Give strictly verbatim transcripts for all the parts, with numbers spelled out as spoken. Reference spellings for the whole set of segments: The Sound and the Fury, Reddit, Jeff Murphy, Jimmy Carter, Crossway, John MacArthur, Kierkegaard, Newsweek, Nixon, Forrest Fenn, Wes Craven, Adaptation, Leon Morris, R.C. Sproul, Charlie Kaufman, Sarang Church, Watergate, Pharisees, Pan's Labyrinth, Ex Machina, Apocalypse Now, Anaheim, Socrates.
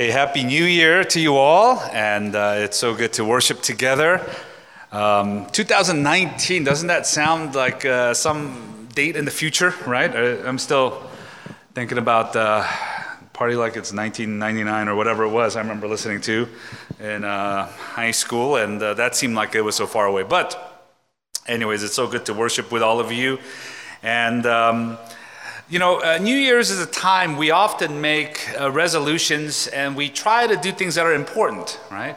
Hey, Happy New Year to you all, and uh, it's so good to worship together. Um, two thousand nineteen, doesn't that sound like uh, some date in the future, right? I'm still thinking about uh, party like it's nineteen ninety-nine or whatever it was I remember listening to in uh, high school, and uh, that seemed like it was so far away. But anyways, it's so good to worship with all of you. And um You know, uh, New Year's is a time we often make uh, resolutions, and we try to do things that are important, right?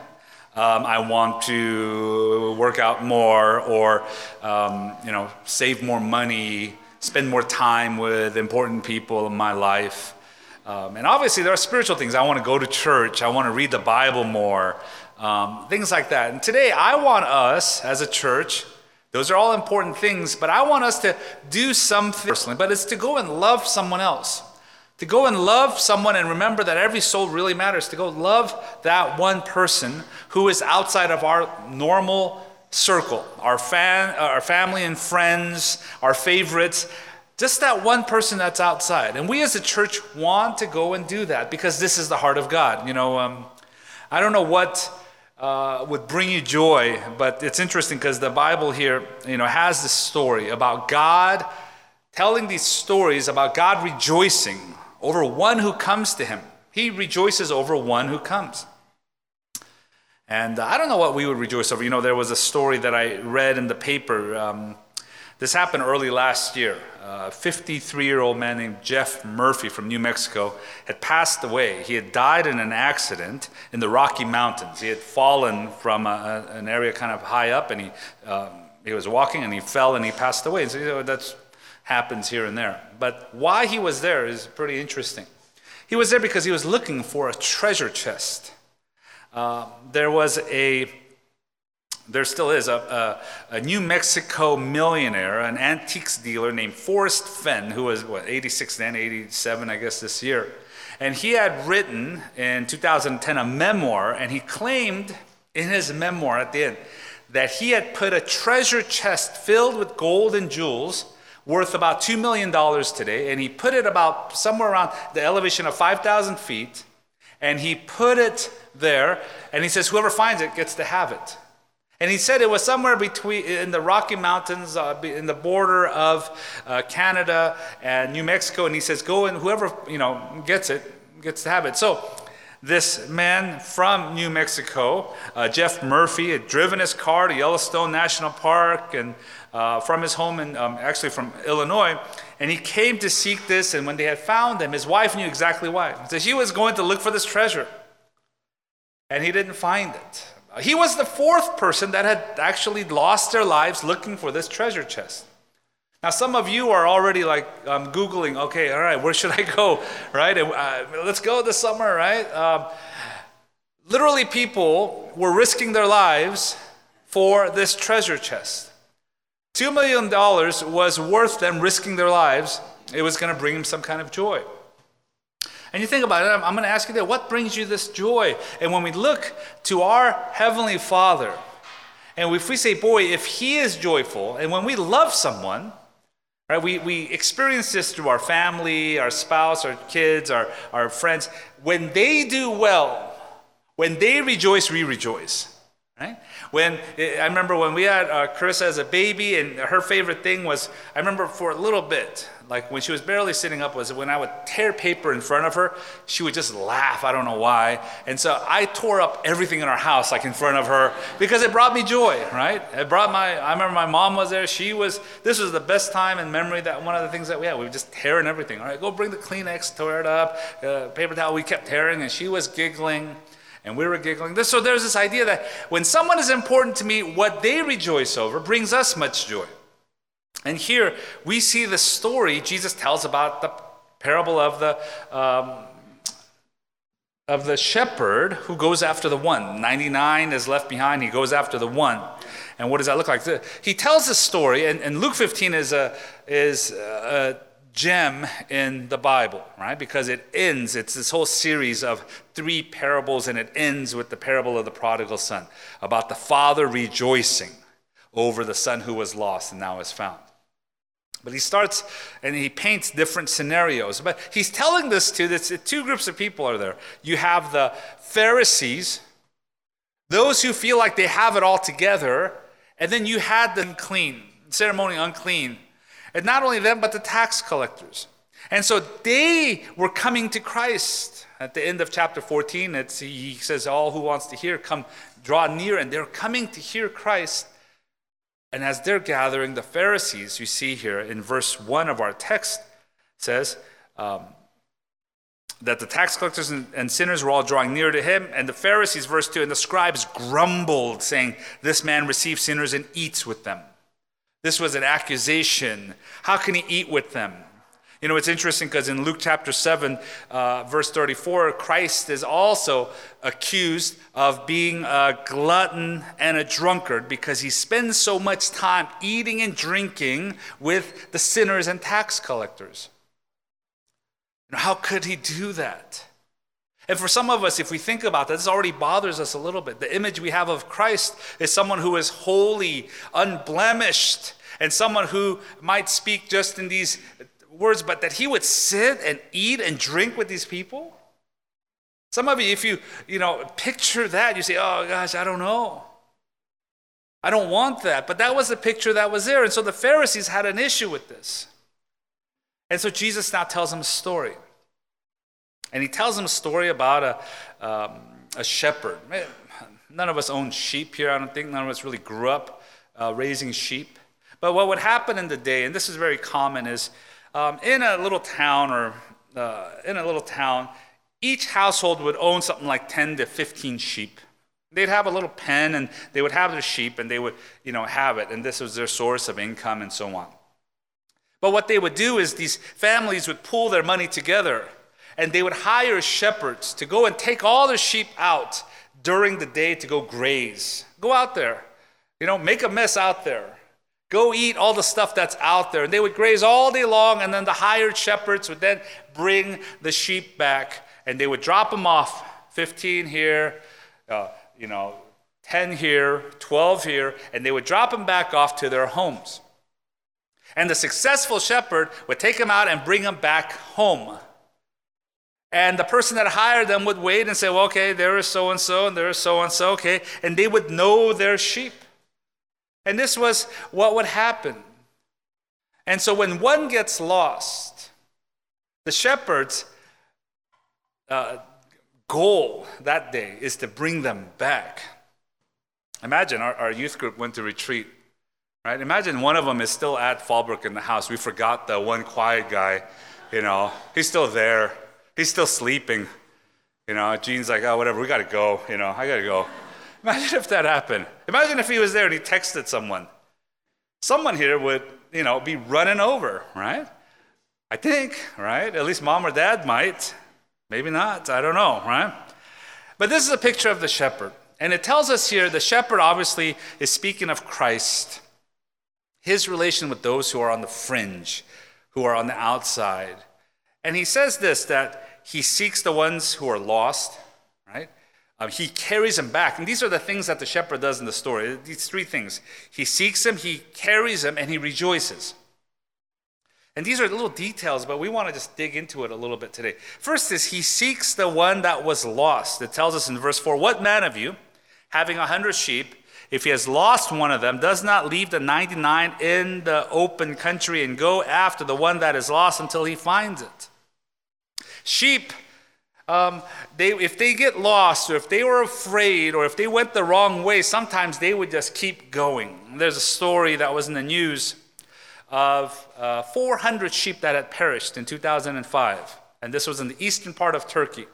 Um, I want to work out more, or, um, you know, save more money, spend more time with important people in my life. Um, and obviously there are spiritual things. I want to go to church. I want to read the Bible more, um, things like that. And today I want us as a church. Those are all important things, but I want us to do something personally, but it's to go and love someone else. To go and love someone and remember that every soul really matters. To go love that one person who is outside of our normal circle, our fan, our family and friends, our favorites, just that one person that's outside. And we as a church want to go and do that because this is the heart of God. You know, um, I don't know what Uh, would bring you joy, but it's interesting because the Bible here, you know, has this story about God telling these stories about God rejoicing over one who comes to him. He rejoices over one who comes. And I don't know what we would rejoice over. You know, there was a story that I read in the paper. Um, this happened early last year. A fifty-three-year-old man named Jeff Murphy from New Mexico had passed away. He had died in an accident in the Rocky Mountains. He had fallen from a, an area kind of high up, and he um, he was walking, and he fell, and he passed away. And so, you know, that happens here and there. But why he was there is pretty interesting. He was there because he was looking for a treasure chest. Uh, there was a... There still is a, a, a New Mexico millionaire, an antiques dealer named Forrest Fenn, who was, what, eighty-six then, eighty-seven, I guess, this year. And he had written in two thousand ten a memoir, and he claimed in his memoir at the end that he had put a treasure chest filled with gold and jewels worth about two million dollars today, and he put it about somewhere around the elevation of five thousand feet, and he put it there, and he says, whoever finds it gets to have it. And he said it was somewhere between in the Rocky Mountains, uh, in the border of uh, Canada and New Mexico. And he says, go and whoever, you know, gets it, gets to have it. So this man from New Mexico, uh, Jeff Murphy, had driven his car to Yellowstone National Park and uh, from his home, in, um, actually from Illinois. And he came to seek this. And when they had found him, his wife knew exactly why. So she was going to look for this treasure. And he didn't find it. He was the fourth person that had actually lost their lives looking for this treasure chest. Now, some of you are already like um, Googling, okay, all right, where should I go, right? And, uh, let's go this summer, right? Um, literally, people were risking their lives for this treasure chest. Two million dollars was worth them risking their lives. It was going to bring them some kind of joy. And you think about it, I'm going to ask you that, what brings you this joy? And when we look to our Heavenly Father, and if we say, boy, if He is joyful, and when we love someone, right, we, we experience this through our family, our spouse, our kids, our, our friends. When they do well, when they rejoice, we rejoice. Right? When I remember when we had uh, Carissa as a baby, and her favorite thing was, I remember for a little bit, like when she was barely sitting up, was when I would tear paper in front of her, she would just laugh. I don't know why. And so I tore up everything in our house, like in front of her, because it brought me joy, right? It brought my, I remember my mom was there. She was, this was the best time in memory that one of the things that we had, we were just tearing everything. All right, go bring the Kleenex, tear it up, uh, paper towel. We kept tearing, and she was giggling. And we were giggling. So there's this idea that when someone is important to me, what they rejoice over brings us much joy. And here we see the story Jesus tells about the parable of the um, of the shepherd who goes after the one. ninety-nine is left behind. He goes after the one. And what does that look like? He tells this story, and, and Luke fifteen is a is a gem in the Bible, right? Because it ends, it's this whole series of three parables, and it ends with the parable of the prodigal son, about the father rejoicing over the son who was lost and now is found. But he starts and he paints different scenarios. But he's telling this to this, two groups of people are there. You have the Pharisees, those who feel like they have it all together, and then you had the unclean, ceremonially unclean. And not only them, but the tax collectors. And so they were coming to Christ. At the end of chapter fourteen, it's, he says, all who wants to hear, come draw near. And they're coming to hear Christ. And as they're gathering, the Pharisees, you see here in verse one of our text, says um, that the tax collectors and, and sinners were all drawing near to him. And the Pharisees, verse two, and the scribes grumbled, saying, this man receives sinners and eats with them. This was an accusation. How can he eat with them? You know, it's interesting because in Luke chapter seven, uh, verse thirty-four, Christ is also accused of being a glutton and a drunkard because he spends so much time eating and drinking with the sinners and tax collectors. You know, how could he do that? And for some of us, if we think about that, this already bothers us a little bit. The image we have of Christ is someone who is holy, unblemished, and someone who might speak just in these words, but that he would sit and eat and drink with these people? Some of you, if you, you know, picture that, you say, oh gosh, I don't know. I don't want that. But that was the picture that was there. And so the Pharisees had an issue with this. And so Jesus now tells them a story. And he tells them a story about a um, a shepherd. None of us own sheep here, I don't think. None of us really grew up uh, raising sheep. But what would happen in the day, and this is very common, is um, in a little town or uh, in a little town, each household would own something like ten to fifteen sheep. They'd have a little pen, and they would have their sheep, and they would, you know, have it, and this was their source of income and so on. But what they would do is these families would pool their money together. And they would hire shepherds to go and take all the sheep out during the day to go graze. Go out there. You know, make a mess out there. Go eat all the stuff that's out there. And they would graze all day long, and then the hired shepherds would then bring the sheep back. And they would drop them off. fifteen here, uh, you know, ten here, twelve here. And they would drop them back off to their homes. And the successful shepherd would take them out and bring them back home. And the person that hired them would wait and say, well, okay, there is so-and-so, and there is so-and-so, okay. And they would know their sheep. And this was what would happen. And so when one gets lost, the shepherd's uh, goal that day is to bring them back. Imagine our, our youth group went to retreat, right? Imagine one of them is still at Fallbrook in the house. We forgot the one quiet guy, you know. He's still there. He's still sleeping. You know, Gene's like, oh, whatever, we got to go. You know, I got to go. Imagine if that happened. Imagine if he was there and he texted someone. Someone here would, you know, be running over, right? I think, right? At least mom or dad might. Maybe not. I don't know, right? But this is a picture of the shepherd. And it tells us here the shepherd obviously is speaking of Christ, his relation with those who are on the fringe, who are on the outside. And he says this, that he seeks the ones who are lost, right? Um, he carries them back. And these are the things that the shepherd does in the story. These three things. He seeks them, he carries them, and he rejoices. And these are little details, but we want to just dig into it a little bit today. First is he seeks the one that was lost. It tells us in verse four, what man of you, having a hundred sheep, if he has lost one of them, does not leave the ninety-nine in the open country and go after the one that is lost until he finds it? Sheep, um, they if they get lost or if they were afraid or if they went the wrong way, sometimes they would just keep going. There's a story that was in the news of uh, four hundred sheep that had perished in two thousand five. And this was in the eastern part of Turkey.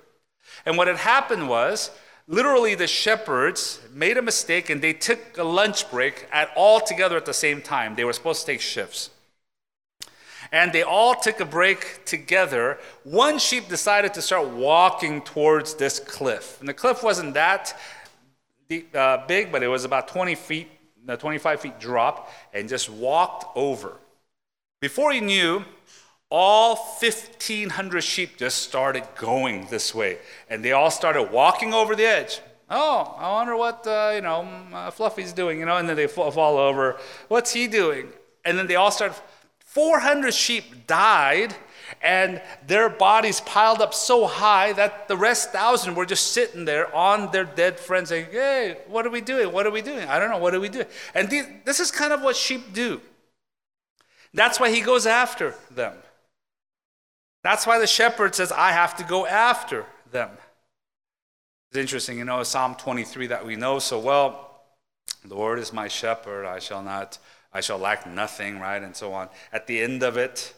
And what had happened was, literally the shepherds made a mistake and they took a lunch break at all together at the same time. They were supposed to take shifts. And they all took a break together. One sheep decided to start walking towards this cliff. And the cliff wasn't that deep, uh, big, but it was about twenty feet, twenty-five feet drop, and just walked over. Before he knew, all fifteen hundred sheep just started going this way. And they all started walking over the edge. Oh, I wonder what, uh, you know, uh, Fluffy's doing, you know, and then they fall, fall over. What's he doing? And then they all started four hundred sheep died, and their bodies piled up so high that the rest thousand were just sitting there on their dead friends saying, hey, what are we doing? What are we doing? I don't know. What are we doing? And these, this is kind of what sheep do. That's why he goes after them. That's why the shepherd says, I have to go after them. It's interesting, you know, Psalm twenty-three that we know so well, the Lord is my shepherd, I shall not, I shall lack nothing, right? And so on. At the end of it,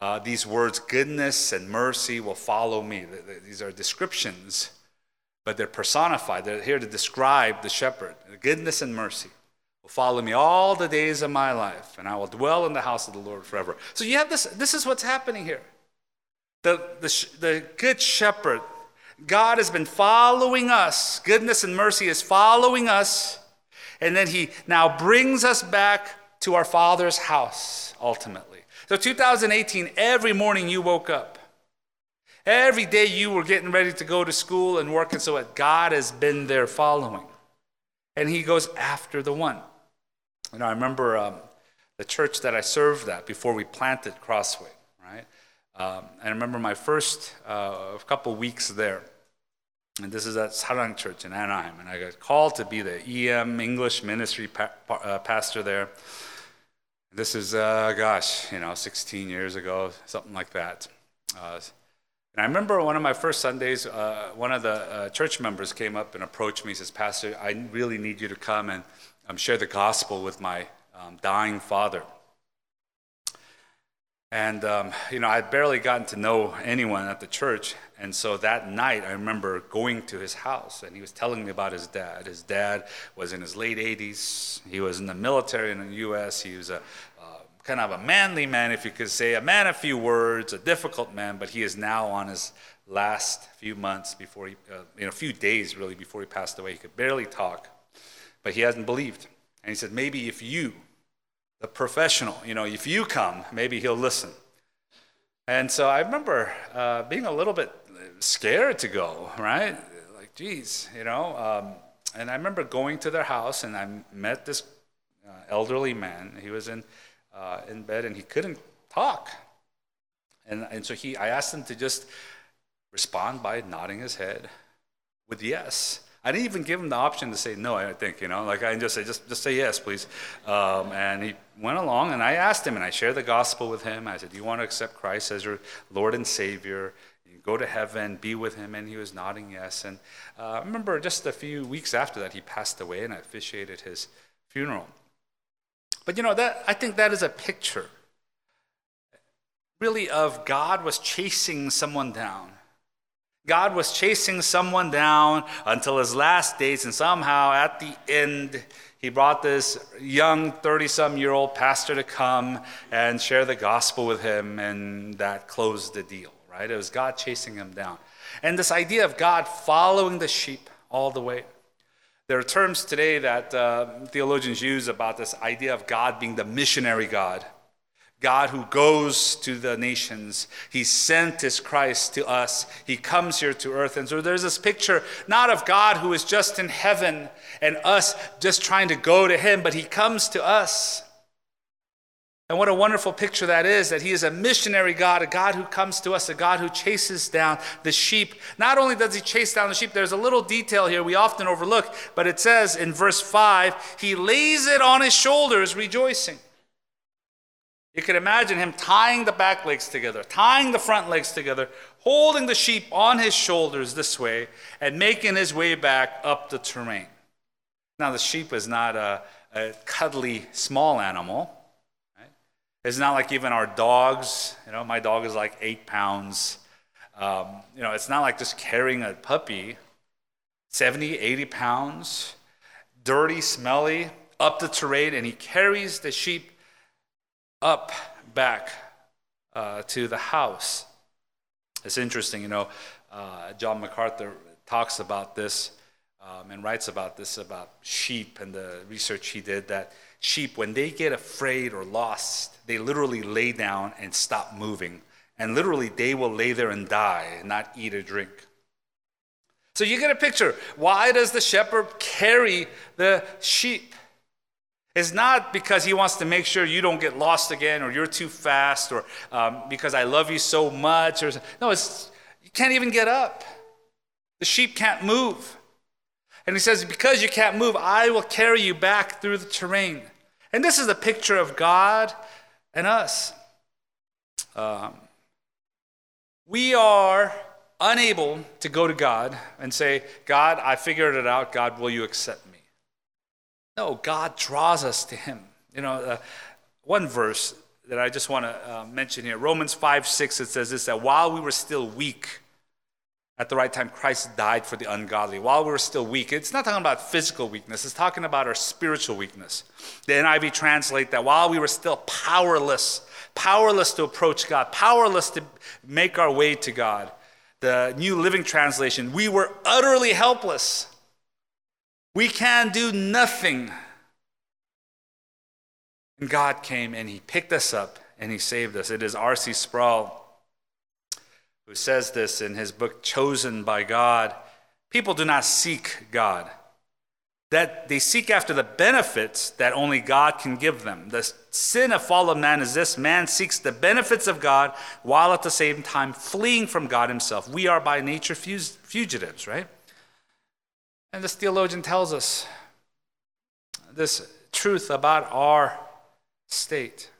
uh, these words, goodness and mercy will follow me. These are descriptions, but they're personified. They're here to describe the shepherd. Goodness and mercy will follow me all the days of my life, and I will dwell in the house of the Lord forever. So you have this, this is what's happening here. The, the, the good shepherd, God has been following us. Goodness and mercy is following us. And then he now brings us back to our Father's house, ultimately. So two thousand eighteen, every morning you woke up. Every day you were getting ready to go to school and work. And so God has been there following. And he goes after the one. And I remember um, the church that I served at before we planted Crossway, right? Um, I remember my first uh, couple weeks there, and this is at Sarang Church in Anaheim, and I got called to be the E M English ministry pa- pa- uh, pastor there. This is, uh, gosh, you know, sixteen years ago, something like that. Uh, and I remember one of my first Sundays, uh, one of the uh, church members came up and approached me. He says, Pastor, I really need you to come and um, share the gospel with my um, dying father. And, um, you know, I had barely gotten to know anyone at the church. And so that night, I remember going to his house, and he was telling me about his dad. His dad was in his late eighties. He was in the military in the U S He was a uh, kind of a manly man, if you could say, a man of few words, a difficult man. But he is now on his last few months before he, uh, you know, a few days, really, before he passed away. He could barely talk, but he hasn't believed. And he said, maybe if you, the professional, you know, if you come, maybe he'll listen. And so I remember uh, being a little bit scared to go, right? Like, geez, you know. Um, and I remember going to their house, and I met this uh, elderly man. He was in uh, in bed, and he couldn't talk. And and so he, I asked him to just respond by nodding his head with yes. I didn't even give him the option to say no, I think, you know. Like, I just say, just, just say yes, please. Um, and he went along, and I asked him, and I shared the gospel with him. I said, do you want to accept Christ as your Lord and Savior? You go to heaven, be with him. And he was nodding yes. And uh, I remember just a few weeks after that, he passed away, and I officiated his funeral. But, you know, that I think that is a picture, really, of God was chasing someone down. God was chasing someone down until his last days, and somehow at the end, he brought this young thirty-some-year-old pastor to come and share the gospel with him, and that closed the deal, right? It was God chasing him down. And this idea of God following the sheep all the way. There are terms today that uh, theologians use about this idea of God being the missionary God. God who goes to the nations. He sent his Christ to us. He comes here to earth. And so there's this picture, not of God who is just in heaven and us just trying to go to him, but he comes to us. And what a wonderful picture that is, that he is a missionary God, a God who comes to us, a God who chases down the sheep. Not only does he chase down the sheep, there's a little detail here we often overlook, but it says in verse five, he lays it on his shoulders, rejoicing. You can imagine him tying the back legs together, tying the front legs together, holding the sheep on his shoulders this way, and making his way back up the terrain. Now, the sheep is not a, a cuddly, small animal. Right? It's not like even our dogs. You know, my dog is like eight pounds. Um, you know, it's not like just carrying a puppy. seventy, eighty pounds, dirty, smelly, up the terrain, and he carries the sheep up back uh, to the house. It's interesting, you know, uh, John MacArthur talks about this um, and writes about this, about sheep and the research he did, that sheep, when they get afraid or lost, they literally lay down and stop moving. And literally, they will lay there and die and not eat or drink. So you get a picture. Why does the shepherd carry the sheep? It's not because he wants to make sure you don't get lost again, or you're too fast, or um, because I love you so much. Or no, it's you can't even get up. The sheep can't move. And he says, because you can't move, I will carry you back through the terrain. And this is the picture of God and us. Um, we are unable to go to God and say, God, I figured it out. God, will you accept me? No, God draws us to him. You know, uh, one verse that I just want to uh, mention here, Romans five six, it says this, that while we were still weak, at the right time, Christ died for the ungodly. While we were still weak, it's not talking about physical weakness. It's talking about our spiritual weakness. The N I V translate that while we were still powerless, powerless to approach God, powerless to make our way to God. The New Living Translation, we were utterly helpless. We can do nothing. And God came and he picked us up and he saved us. It is R C Sproul who says this in his book, Chosen by God. People do not seek God. That they seek after the benefits that only God can give them. The sin of fallen man is this: man seeks the benefits of God while at the same time fleeing from God himself. We are by nature fugitives, right? And this theologian tells us this truth about our state.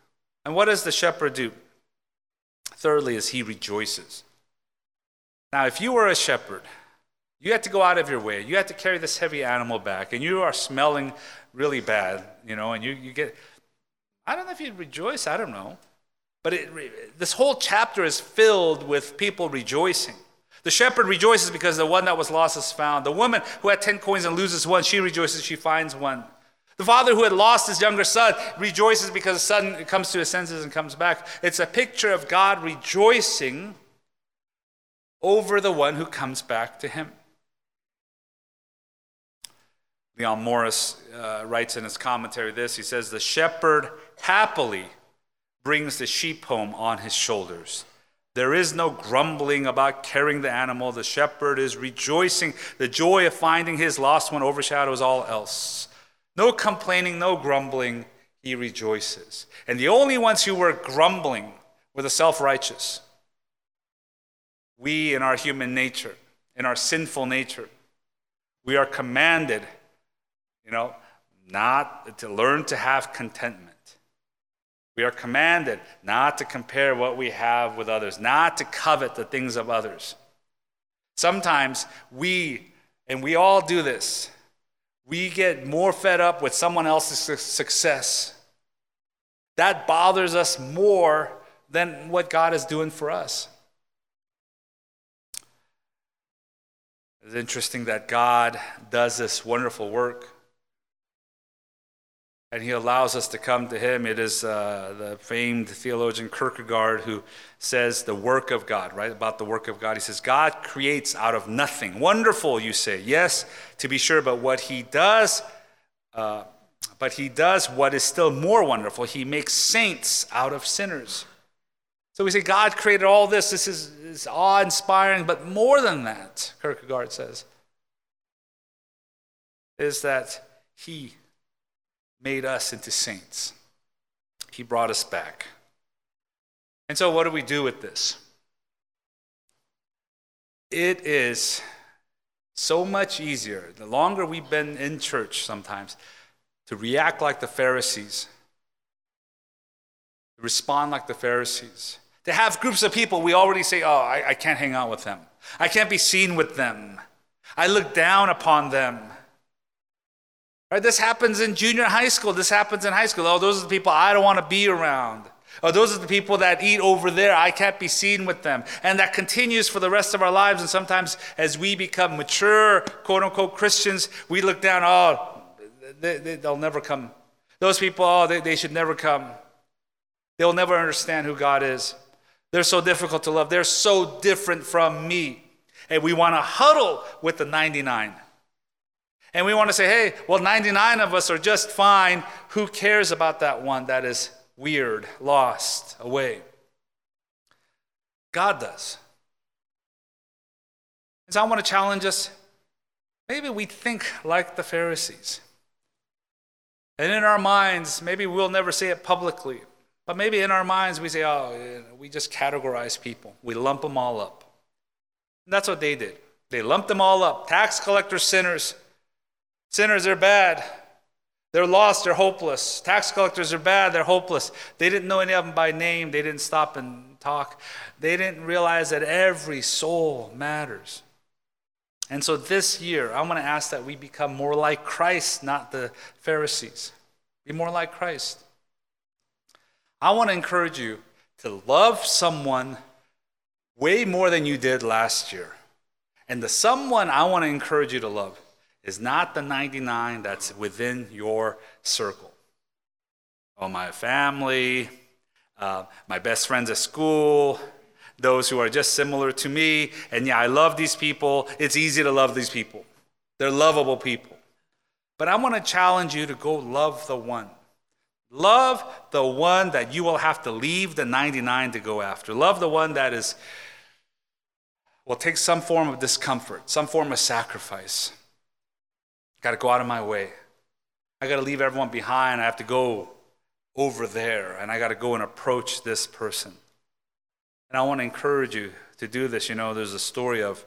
And what does the shepherd do? Thirdly, is he rejoices. Now, if you were a shepherd, you had to go out of your way. You had to carry this heavy animal back, and you are smelling really bad, you know, and you, you get, I don't know if you'd rejoice, I don't know. But it, this whole chapter is filled with people rejoicing. The shepherd rejoices because the one that was lost is found. The woman who had ten coins and loses one, she rejoices, she finds one. The father who had lost his younger son rejoices because the son comes to his senses and comes back. It's a picture of God rejoicing over the one who comes back to him. Leon Morris uh, writes in his commentary this. He says, the shepherd happily brings the sheep home on his shoulders. There is no grumbling about carrying the animal. The shepherd is rejoicing. The joy of finding his lost one overshadows all else. No complaining, no grumbling. He rejoices. And the only ones who were grumbling were the self-righteous. We, in our human nature, in our sinful nature, we are commanded, you know, not to learn to have contentment. We are commanded not to compare what we have with others, not to covet the things of others. Sometimes we, and we all do this, we get more fed up with someone else's success. That bothers us more than what God is doing for us. It's interesting that God does this wonderful work. And he allows us to come to him. It is uh, the famed theologian Kierkegaard who says the work of God, right? About the work of God. He says, God creates out of nothing. Wonderful, you say. Yes, to be sure, but what he does, uh, but he does what is still more wonderful. He makes saints out of sinners. So we say, God created all this. This is, is awe-inspiring, but more than that, Kierkegaard says, is that he made us into saints. He brought us back. And so what do we do with this? It is so much easier, the longer we've been in church sometimes, to react like the Pharisees, to respond like the Pharisees, to have groups of people we already say, oh, I, I can't hang out with them. I can't be seen with them. I look down upon them. Right, this happens in junior high school. This happens in high school. Oh, those are the people I don't want to be around. Oh, those are the people that eat over there. I can't be seen with them. And that continues for the rest of our lives. And sometimes as we become mature, quote-unquote Christians, we look down, oh, they, they, they'll never come. Those people, oh, they, they should never come. They'll never understand who God is. They're so difficult to love. They're so different from me. And we want to huddle with the ninety-nine. And we want to say, hey, well, ninety-nine of us are just fine. Who cares about that one that is weird, lost, away? God does. And so I want to challenge us. Maybe we think like the Pharisees. And in our minds, maybe we'll never say it publicly, but maybe in our minds we say, oh, we just categorize people. We lump them all up. And that's what they did. They lumped them all up. Tax collectors, sinners. Sinners are bad. They're lost. They're hopeless. Tax collectors are bad. They're hopeless. They didn't know any of them by name. They didn't stop and talk. They didn't realize that every soul matters. And so this year, I want to ask that we become more like Christ, not the Pharisees. Be more like Christ. I want to encourage you to love someone way more than you did last year. And the someone I want to encourage you to love is not the ninety-nine that's within your circle. Oh, my family, uh, my best friends at school, those who are just similar to me. And yeah, I love these people. It's easy to love these people. They're lovable people. But I want to challenge you to go love the one. Love the one that you will have to leave the ninety-nine to go after. Love the one that is, well, take some form of discomfort, some form of sacrifice. Got to go out of my way. I got to leave everyone behind. I have to go over there, and I got to go and approach this person. And I want to encourage you to do this. You know, there's a story of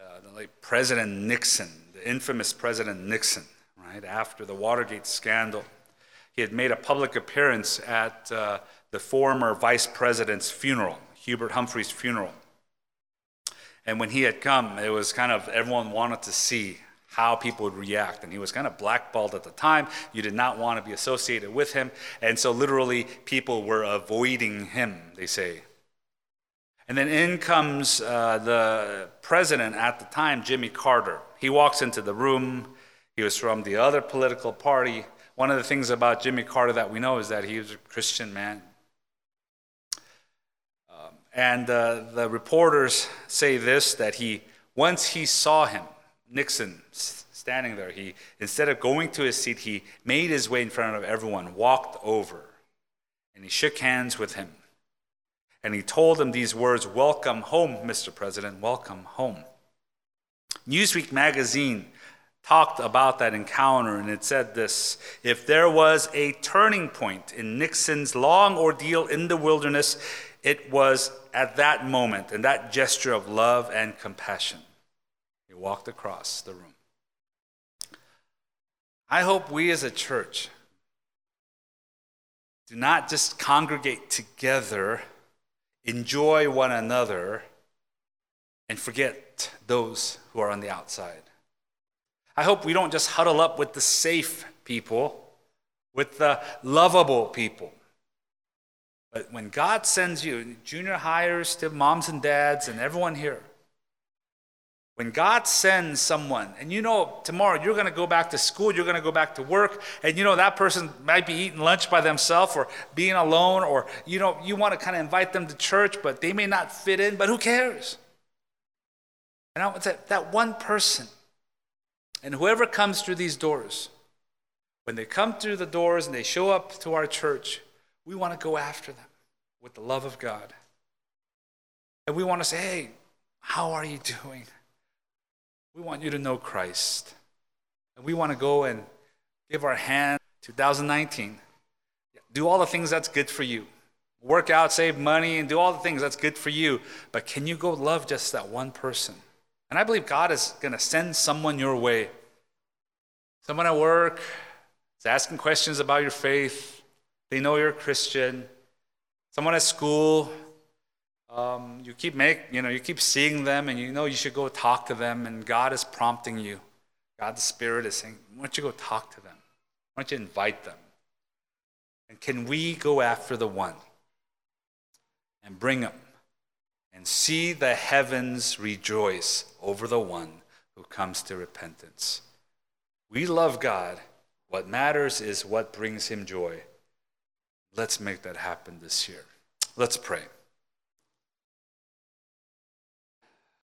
uh, the late President Nixon, the infamous President Nixon, right? After the Watergate scandal, he had made a public appearance at uh, the former vice president's funeral, Hubert Humphrey's funeral. And when he had come, it was kind of everyone wanted to see how people would react. And he was kind of blackballed at the time. You did not want to be associated with him. And so literally people were avoiding him, they say. And then in comes uh, the president at the time, Jimmy Carter. He walks into the room. He was from the other political party. One of the things about Jimmy Carter that we know is that he was a Christian man. Um, and uh, the reporters say this, that he once he saw him, Nixon standing there, he, instead of going to his seat, he made his way in front of everyone, walked over, and he shook hands with him. And he told him these words, "Welcome home, Mister President, welcome home." Newsweek magazine talked about that encounter, and it said this: if there was a turning point in Nixon's long ordeal in the wilderness, it was at that moment and that gesture of love and compassion. Walked across the room. I hope we as a church do not just congregate together, enjoy one another, and forget those who are on the outside. I hope we don't just huddle up with the safe people, with the lovable people. But when God sends you, junior hires to moms and dads and everyone here, when God sends someone, and you know tomorrow you're going to go back to school, you're going to go back to work, and you know that person might be eating lunch by themselves or being alone, or you know you want to kind of invite them to church, but they may not fit in, but who cares? And I would say that one person, and whoever comes through these doors, when they come through the doors and they show up to our church, we want to go after them with the love of God. And we want to say, hey, how are you doing? We want you to know Christ. And we want to go and give our hand twenty nineteen. Do all the things that's good for you. Work out, save money, and do all the things that's good for you. But can you go love just that one person? And I believe God is going to send someone your way. Someone at work is asking questions about your faith. They know you're a Christian. Someone at school. Um, you keep make, you know, you keep seeing them, and you know you should go talk to them, and God is prompting you. God the Spirit is saying, why don't you go talk to them? Why don't you invite them? And can we go after the one and bring them and see the heavens rejoice over the one who comes to repentance? We love God. What matters is what brings him joy. Let's make that happen this year. Let's pray.